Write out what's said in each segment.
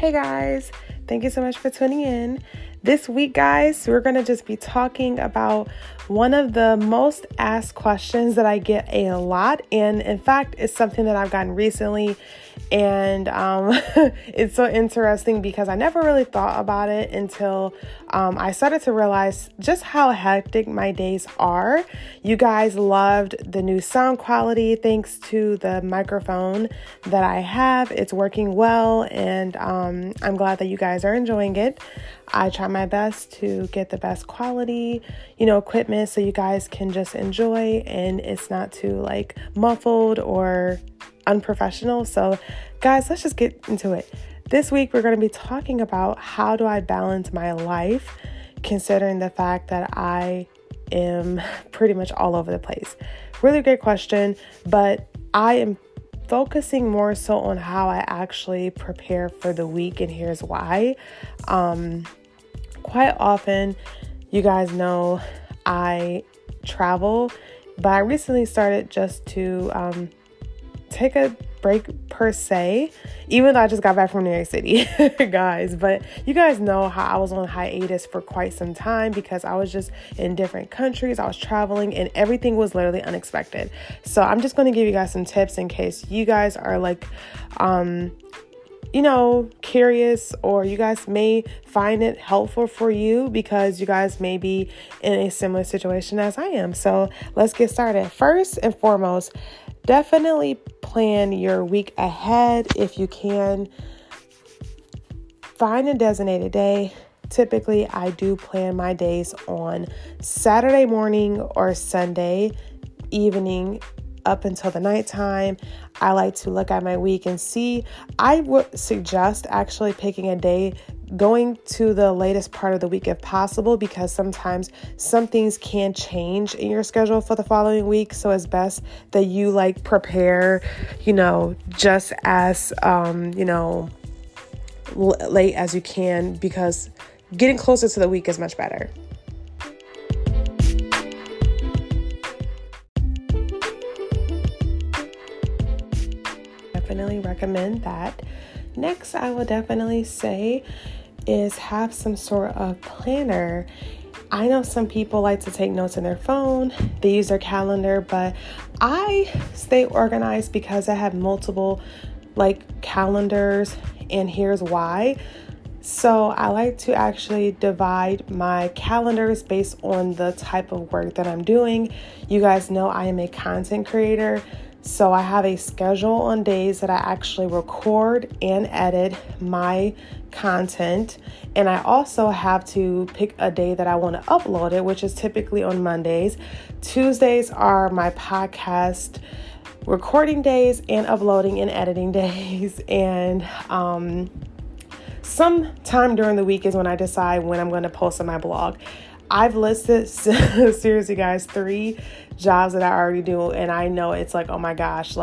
Hey guys, thank you so much for tuning in. This week, guys, we're going to just be talking about one of the most asked questions that I get a lot. And in fact, it's something that I've gotten recently. And it's so interesting because I never really thought about it until I started to realize just how hectic my days are. You guys loved the new sound quality thanks to the microphone that I have. It's working well, and I'm glad that you guys are enjoying it. I try my best to get the best quality, equipment so you guys can just enjoy and it's not too muffled or unprofessional. So guys, let's just get into it. This week, we're going to be talking about how do I balance my life, considering the fact that I am pretty much all over the place. Really great question, but I am focusing more so on how I actually prepare for the week, and here's why. Quite often, you guys know I travel, but I recently started just to take a break per se, even though I just got back from New York City, guys. But you guys know how I was on hiatus for quite some time because I was just in different countries. I was traveling and everything was literally unexpected. So I'm just going to give you guys some tips in case you guys are curious, or you guys may find it helpful for you because you guys may be in a similar situation as I am. So let's get started. First and foremost, definitely plan your week ahead if you can. Find a designated day. Typically, I do plan my days on Saturday morning or Sunday evening up until the nighttime. I like to look at my week and see. I would suggest actually picking a day going to the latest part of the week if possible, because sometimes some things can change in your schedule for the following week. So it's best that you prepare, just as, late as you can, because getting closer to the week is much better. Definitely recommend that. Next, I will definitely say is have some sort of planner. I know some people like to take notes in their phone, they use their calendar, but I stay organized because I have multiple calendars, and here's why. So I like to actually divide my calendars based on the type of work that I'm doing. You guys know I am a content creator. So I have a schedule on days that I actually record and edit my content. And I also have to pick a day that I want to upload it, which is typically on Mondays. Tuesdays are my podcast recording days and uploading and editing days. And sometime during the week is when I decide when I'm going to post on my blog. I've listed, seriously guys, 3 jobs that I already do, and I know it's oh my gosh,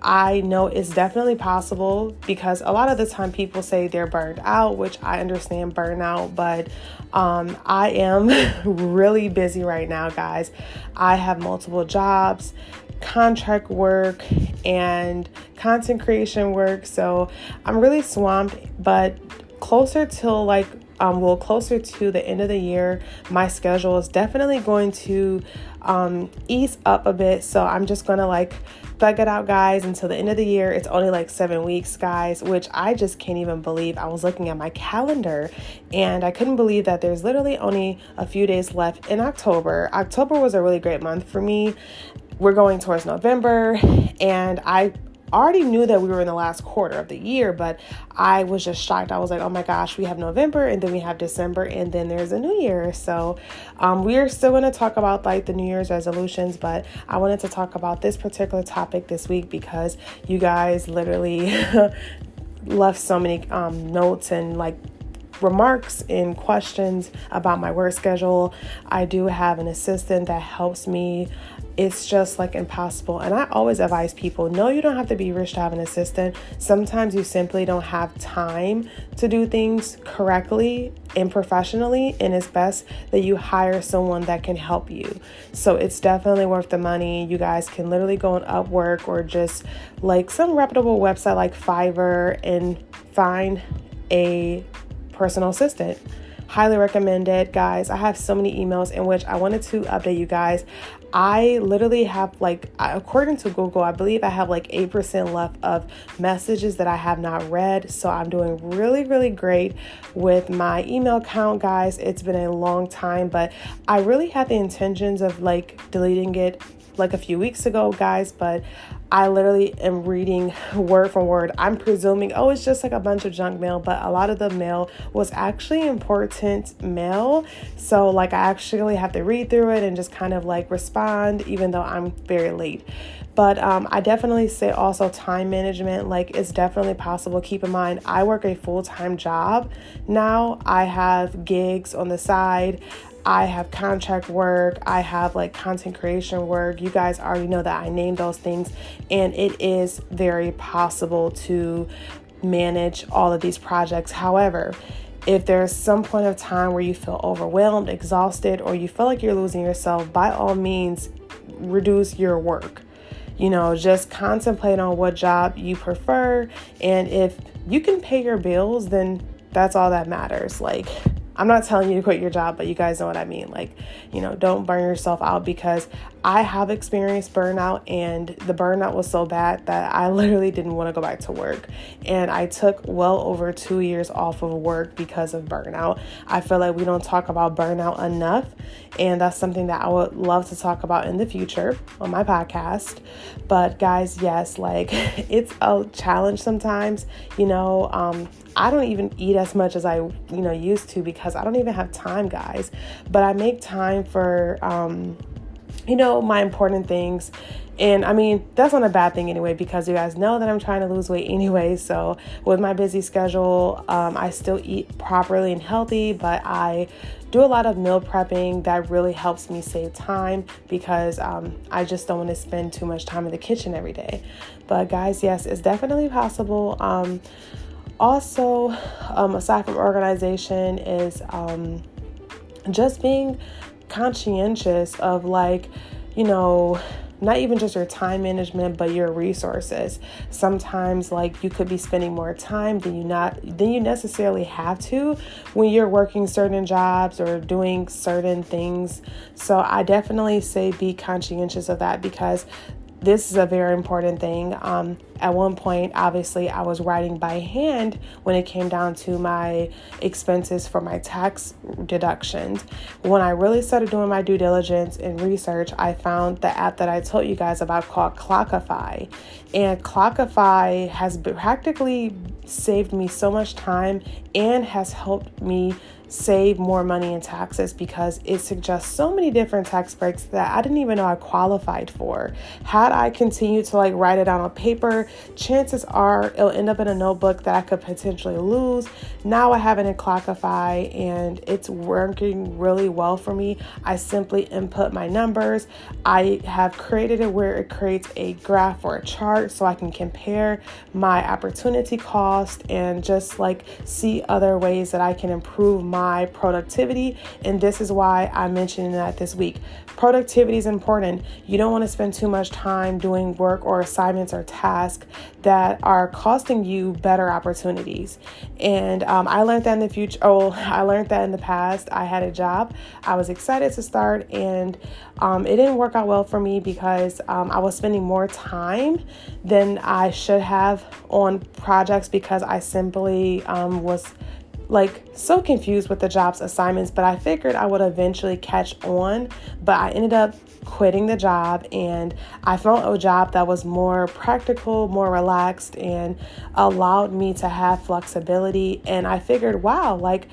I know it's definitely possible because a lot of the time people say they're burned out, which I understand burnout, but I am really busy right now, guys. I have multiple jobs, contract work, and content creation work, so I'm really swamped, but closer to the end of the year, my schedule is definitely going to ease up a bit. So I'm just going to thug it out, guys, until the end of the year. It's only 7 weeks, guys, which I just can't even believe. I was looking at my calendar and I couldn't believe that there's literally only a few days left in October. October was a really great month for me. We're going towards November, and I already knew that we were in the last quarter of the year, but I was just shocked. I was oh my gosh, we have November, and then we have December, and then there's a new year. So we are still going to talk about the New Year's resolutions, but I wanted to talk about this particular topic this week because you guys literally left so many notes and remarks and questions about my work schedule. I do have an assistant that helps me. It's just impossible. And I always advise people, no, you don't have to be rich to have an assistant. Sometimes you simply don't have time to do things correctly and professionally. And it's best that you hire someone that can help you. So it's definitely worth the money. You guys can literally go on Upwork or just some reputable website like Fiverr and find a personal assistant. Highly recommended, guys. I have so many emails in which I wanted to update you guys. I literally have, like, according to Google, I believe I have like 8% left of messages that I have not read. So I'm doing really, really great with my email count, guys. It's been a long time, but I really had the intentions of like deleting it like a few weeks ago, guys, but I literally am reading word for word. I'm presuming, oh, it's just like a bunch of junk mail, but a lot of the mail was actually important mail. So like I actually have to read through it and just kind of like respond, even though I'm very late. But I definitely say also time management, like it's definitely possible. Keep in mind, I work a full-time job now. I have gigs on the side. I have contract work. I have like content creation work. You guys already know that I named those things, and it is very possible to manage all of these projects. However, if there's some point of time where you feel overwhelmed, exhausted, or you feel like you're losing yourself, by all means, reduce your work. You know, just contemplate on what job you prefer. And if you can pay your bills, then that's all that matters. Like, I'm not telling you to quit your job, but you guys know what I mean. Like, you know, don't burn yourself out, because I have experienced burnout, and the burnout was so bad that I literally didn't want to go back to work. And I took well over 2 years off of work because of burnout. I feel like we don't talk about burnout enough, and that's something that I would love to talk about in the future on my podcast. But guys, yes, like it's a challenge sometimes, you know. I don't even eat as much as I, you know, used to, because I don't even have time, guys. But I make time for, you know, my important things. And I mean, that's not a bad thing anyway, because you guys know that I'm trying to lose weight anyway. So with my busy schedule, I still eat properly and healthy, but I do a lot of meal prepping. That really helps me save time, because I just don't want to spend too much time in the kitchen every day. But guys, yes, it's definitely possible. Also, aside from organization is just being conscientious of, like, you know, not even just your time management, but your resources. Sometimes, like, you could be spending more time than you necessarily have to when you're working certain jobs or doing certain things. So I definitely say be conscientious of that, because this is a very important thing. At one point, obviously, I was writing by hand when it came down to my expenses for my tax deductions. When I really started doing my due diligence and research, I found the app that I told you guys about called Clockify. And Clockify has practically saved me so much time and has helped me save more money in taxes, because it suggests so many different tax breaks that I didn't even know I qualified for. Had I continued to like write it down on paper, chances are it'll end up in a notebook that I could potentially lose. Now I have it in Clockify, and it's working really well for me. I simply input my numbers. I have created it where it creates a graph or a chart, so I can compare my opportunity cost and just like see other ways that I can improve my productivity. And this is why I'm mentioning that this week. Productivity is important. You don't want to spend too much time doing work or assignments or tasks that are costing you better opportunities. And I learned that in the future. Oh, I learned that in the past. I had a job I was excited to start, and it didn't work out well for me, because I was spending more time than I should have on projects, because I simply was like so confused with the job's assignments. But I figured I would eventually catch on, but I ended up quitting the job, and I found a job that was more practical, more relaxed, and allowed me to have flexibility. And I figured, wow, like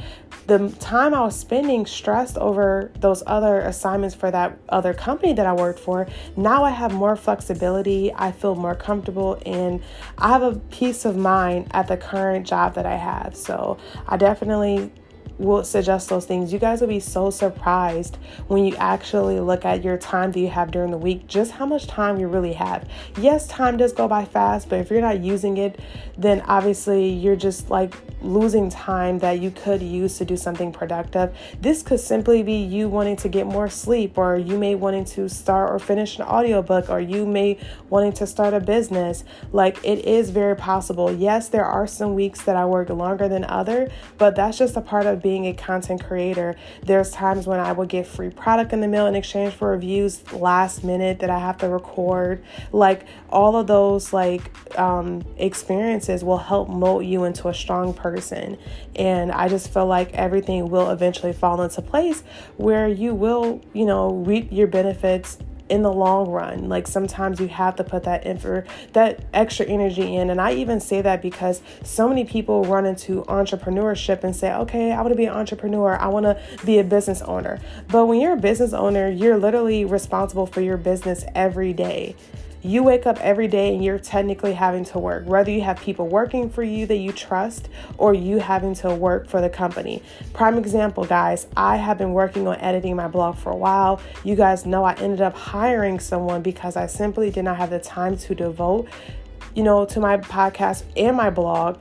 the time I was spending stressed over those other assignments for that other company that I worked for, now I have more flexibility. I feel more comfortable, and I have a peace of mind at the current job that I have. So I definitely will suggest those things. You guys will be so surprised when you actually look at your time that you have during the week, just how much time you really have. Yes, time does go by fast, but if you're not using it, then obviously you're just like losing time that you could use to do something productive. This could simply be you wanting to get more sleep, or you may wanting to start or finish an audiobook, or you may wanting to start a business. Like, it is very possible. Yes, there are some weeks that I work longer than other, but that's just a part of being a content creator. There's times when I will get free product in the mail in exchange for reviews last minute that I have to record. Like, all of those experiences will help mold you into a strong person. And I just feel like everything will eventually fall into place where you will, reap your benefits in the long run. Like, sometimes you have to put that extra energy in. And I even say that because so many people run into entrepreneurship and say, okay, I want to be an entrepreneur, I want to be a business owner. But when you're a business owner, you're literally responsible for your business every day. You wake up every day and you're technically having to work, whether you have people working for you that you trust or you having to work for the company. Prime example, guys, I have been working on editing my blog for a while. You guys know I ended up hiring someone because I simply did not have the time to devote, to my podcast and my blog.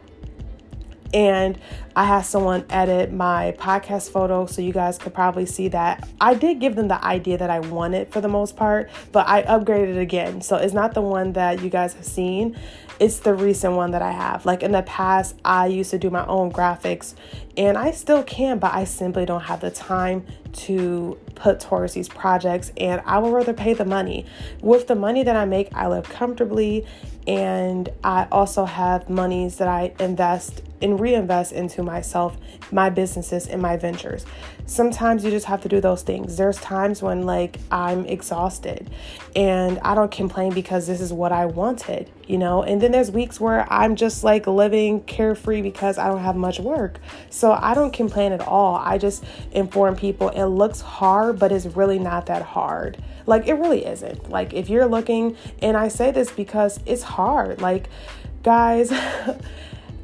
And I had someone edit my podcast photo, so you guys could probably see that. I did give them the idea that I wanted for the most part, but I upgraded it again. So it's not the one that you guys have seen. It's the recent one that I have. Like, in the past, I used to do my own graphics, and I still can, but I simply don't have the time to put towards these projects, and I would rather pay the money. With the money that I make, I live comfortably, and I also have monies that I invest and reinvest into myself, my businesses, and my ventures. Sometimes you just have to do those things. There's times when I'm exhausted, and I don't complain because this is what I wanted, and then there's weeks where I'm just living carefree because I don't have much work. So I don't complain at all. I just inform people it looks hard, but it's really not that hard. It really isn't. If you're looking, and I say this because it's hard, guys,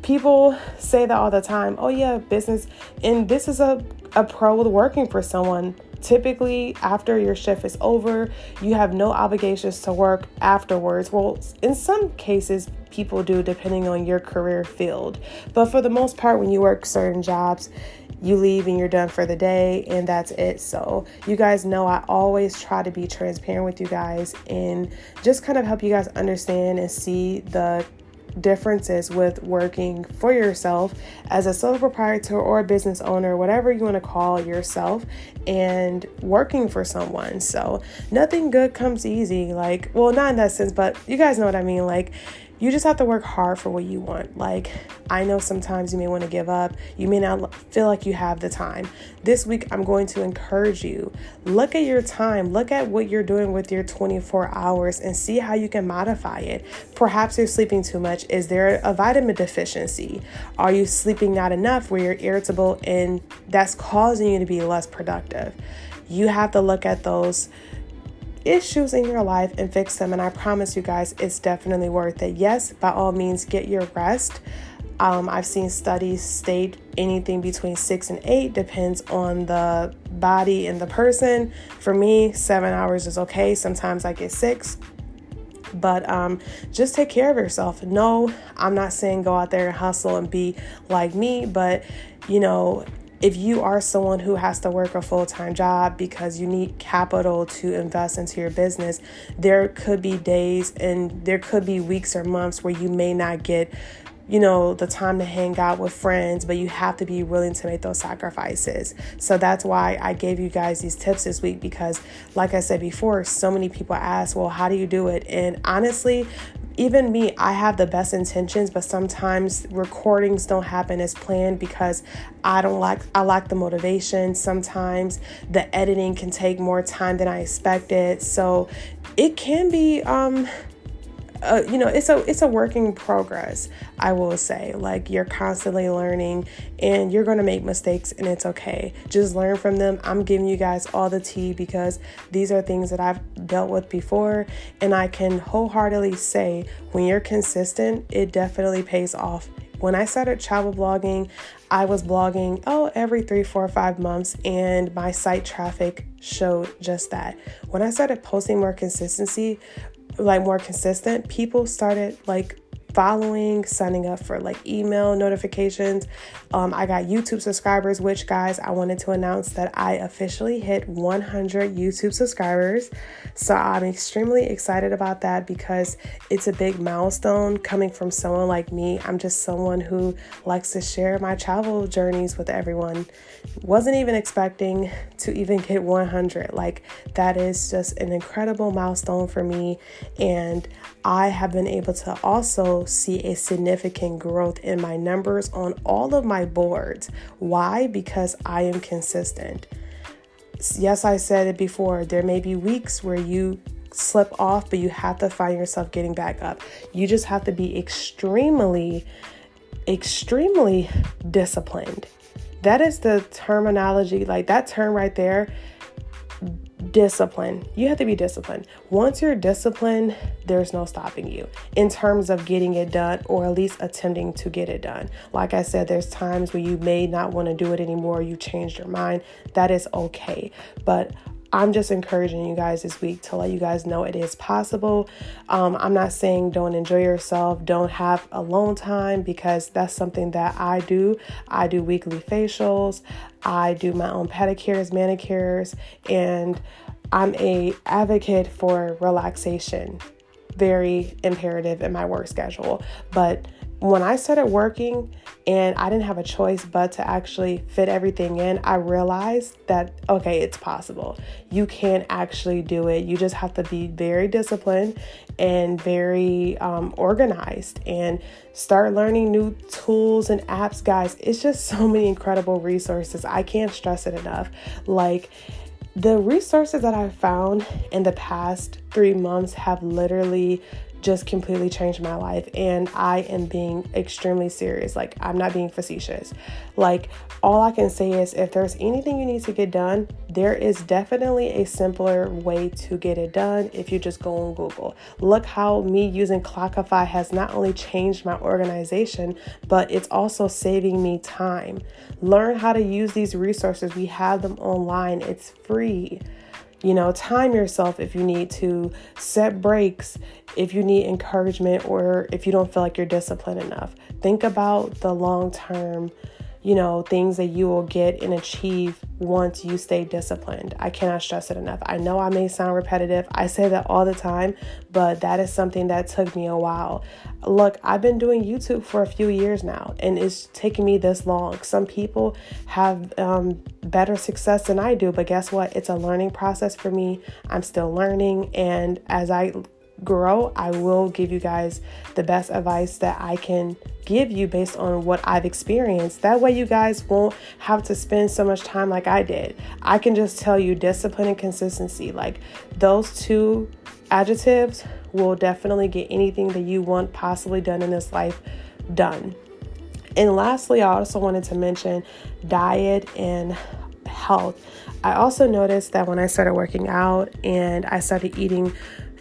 people say that all the time. Oh yeah, business. And this is a pro with working for someone. Typically, after your shift is over, you have no obligations to work afterwards. Well, in some cases, people do, depending on your career field. But for the most part, when you work certain jobs, you leave and you're done for the day, and that's it. So you guys know I always try to be transparent with you guys and just kind of help you guys understand and see the differences with working for yourself as a sole proprietor or a business owner, whatever you want to call yourself, and working for someone. So nothing good comes easy. Not in that sense, but you guys know what I mean. You just have to work hard for what you want. I know sometimes you may want to give up. You may not feel like you have the time. This week, I'm going to encourage you. Look at your time. Look at what you're doing with your 24 hours and see how you can modify it. Perhaps you're sleeping too much. Is there a vitamin deficiency? Are you sleeping not enough where you're irritable and that's causing you to be less productive? You have to look at those issues in your life and fix them, and I promise you guys it's definitely worth it. Yes, by all means, get your rest. I've seen studies state anything between 6 and 8, depends on the body and the person. For me, 7 hours is okay. Sometimes I get 6. But just take care of yourself. No, I'm not saying go out there and hustle and be like me, but if you are someone who has to work a full-time job because you need capital to invest into your business, there could be days and there could be weeks or months where you may not get, the time to hang out with friends, but you have to be willing to make those sacrifices. So that's why I gave you guys these tips this week, because like I said before, so many people ask, well, how do you do it? And honestly, even me, I have the best intentions, but sometimes recordings don't happen as planned because I lack the motivation. Sometimes the editing can take more time than I expected. So it can be, it's a work in progress, I will say. You're constantly learning and you're going to make mistakes, and it's okay. Just learn from them. I'm giving you guys all the tea because these are things that I've dealt with before, and I can wholeheartedly say when you're consistent, it definitely pays off. When I started travel blogging, I was blogging every 3, 4, 5 months, and my site traffic showed just that. When I started posting more consistent, people started following, signing up for like email notifications. I got YouTube subscribers, which guys, I wanted to announce that I officially hit 100 YouTube subscribers. So I'm extremely excited about that because it's a big milestone coming from someone like me. I'm just someone who likes to share my travel journeys with everyone. Wasn't even expecting to even hit 100. Like, that is just an incredible milestone for me. And I have been able to also see a significant growth in my numbers on all of my boards. Why? Because I am consistent. Yes, I said it before. There may be weeks where you slip off, but you have to find yourself getting back up. You just have to be extremely disciplined. That is the terminology, like that term right there, discipline. You have to be disciplined. Once you're disciplined, there's no stopping you in terms of getting it done, or at least attempting to get it done. Like I said, there's times where you may not want to do it anymore. You changed your mind. That is okay. But I'm just encouraging you guys this week to let you guys know it is possible. I'm not saying don't enjoy yourself, don't have alone time, because that's something that I do. I do weekly facials, I do my own pedicures, manicures, and I'm an advocate for relaxation. Very imperative in my work schedule. But when I started working and I didn't have a choice but to actually fit everything in, I realized that, okay, it's possible. You can actually do it. You just have to be very disciplined and very organized, and start learning new tools and apps. Guys, it's just so many incredible resources. I can't stress it enough. Like, the resources that I found in the past 3 months have literally just completely changed my life. And I am being extremely serious. Like, I'm not being facetious. Like, all I can say is if there's anything you need to get done, there is definitely a simpler way to get it done if you just go on Google. Look how me using Clockify has not only changed my organization, but it's also saving me time. Learn how to use these resources. We have them online. It's free. You know, time yourself if you need to, set breaks if you need encouragement, or if you don't feel like you're disciplined enough. Think about the long term, you know, things that you will get and achieve once you stay disciplined. I cannot stress it enough. I know I may sound repetitive. I say that all the time, but that is something that took me a while. Look, I've been doing YouTube for a few years now, and it's taking me this long. Some people have better success than I do, but guess what? It's a learning process for me. I'm still learning. And as I grow, I will give you guys the best advice that I can give you based on what I've experienced. That way you guys won't have to spend so much time like I did. I can just tell you discipline and consistency, like those two adjectives will definitely get anything that you want possibly done in this life done. And lastly, I also wanted to mention diet and health. I also noticed that when I started working out and I started eating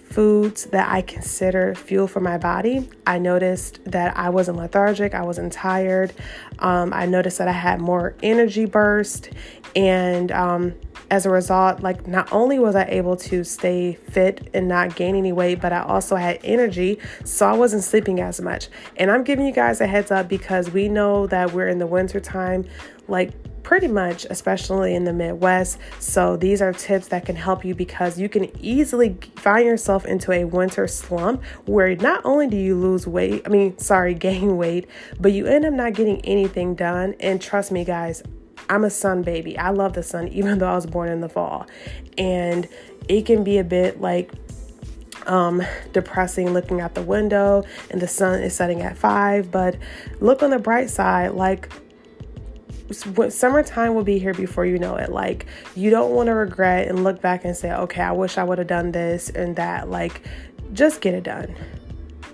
foods that I consider fuel for my body, I noticed that I wasn't lethargic. I wasn't tired. I noticed that I had more energy burst. And as a result, like, not only was I able to stay fit and not gain any weight, but I also had energy. So I wasn't sleeping as much. And I'm giving you guys a heads up because we know that we're in the winter time, like, pretty much, especially in the Midwest. So these are tips that can help you because you can easily find yourself into a winter slump where not only do you gain weight, but you end up not getting anything done. And trust me, guys, I'm a sun baby. I love the sun, even though I was born in the fall. And it can be a bit like depressing looking out the window and the sun is setting at 5. But look on the bright side, like, summertime will be here before you know it. Like, you don't want to regret and look back and say, okay, I wish I would have done this and that. Like, just get it done.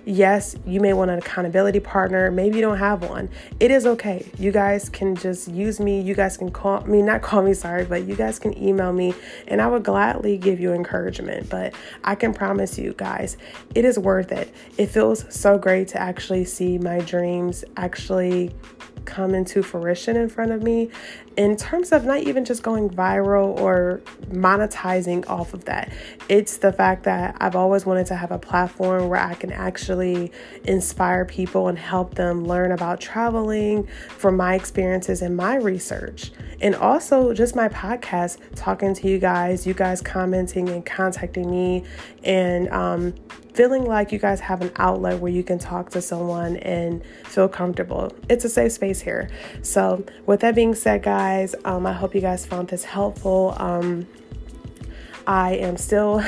Yes, you may want an accountability partner. Maybe you don't have one. It is okay. You guys can just use me. You guys can but you guys can email me, and I would gladly give you encouragement. But I can promise you guys, it is worth it. It feels so great to actually see my dreams actually come into fruition in front of me. in terms of not even just going viral or monetizing off of that. It's the fact that I've always wanted to have a platform where I can actually inspire people and help them learn about traveling from my experiences and my research. And also just my podcast, talking to you guys commenting and contacting me and feeling like you guys have an outlet where you can talk to someone and feel comfortable. It's a safe space here. So with that being said, guys, I hope you guys found this helpful. I am still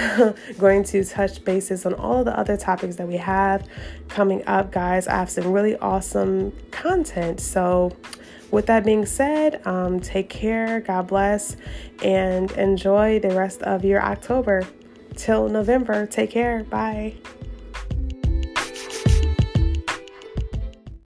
going to touch bases on all the other topics that we have coming up, guys. I have some really awesome content. So with that being said, take care, God bless, and enjoy the rest of your October. Till November, take care. Bye.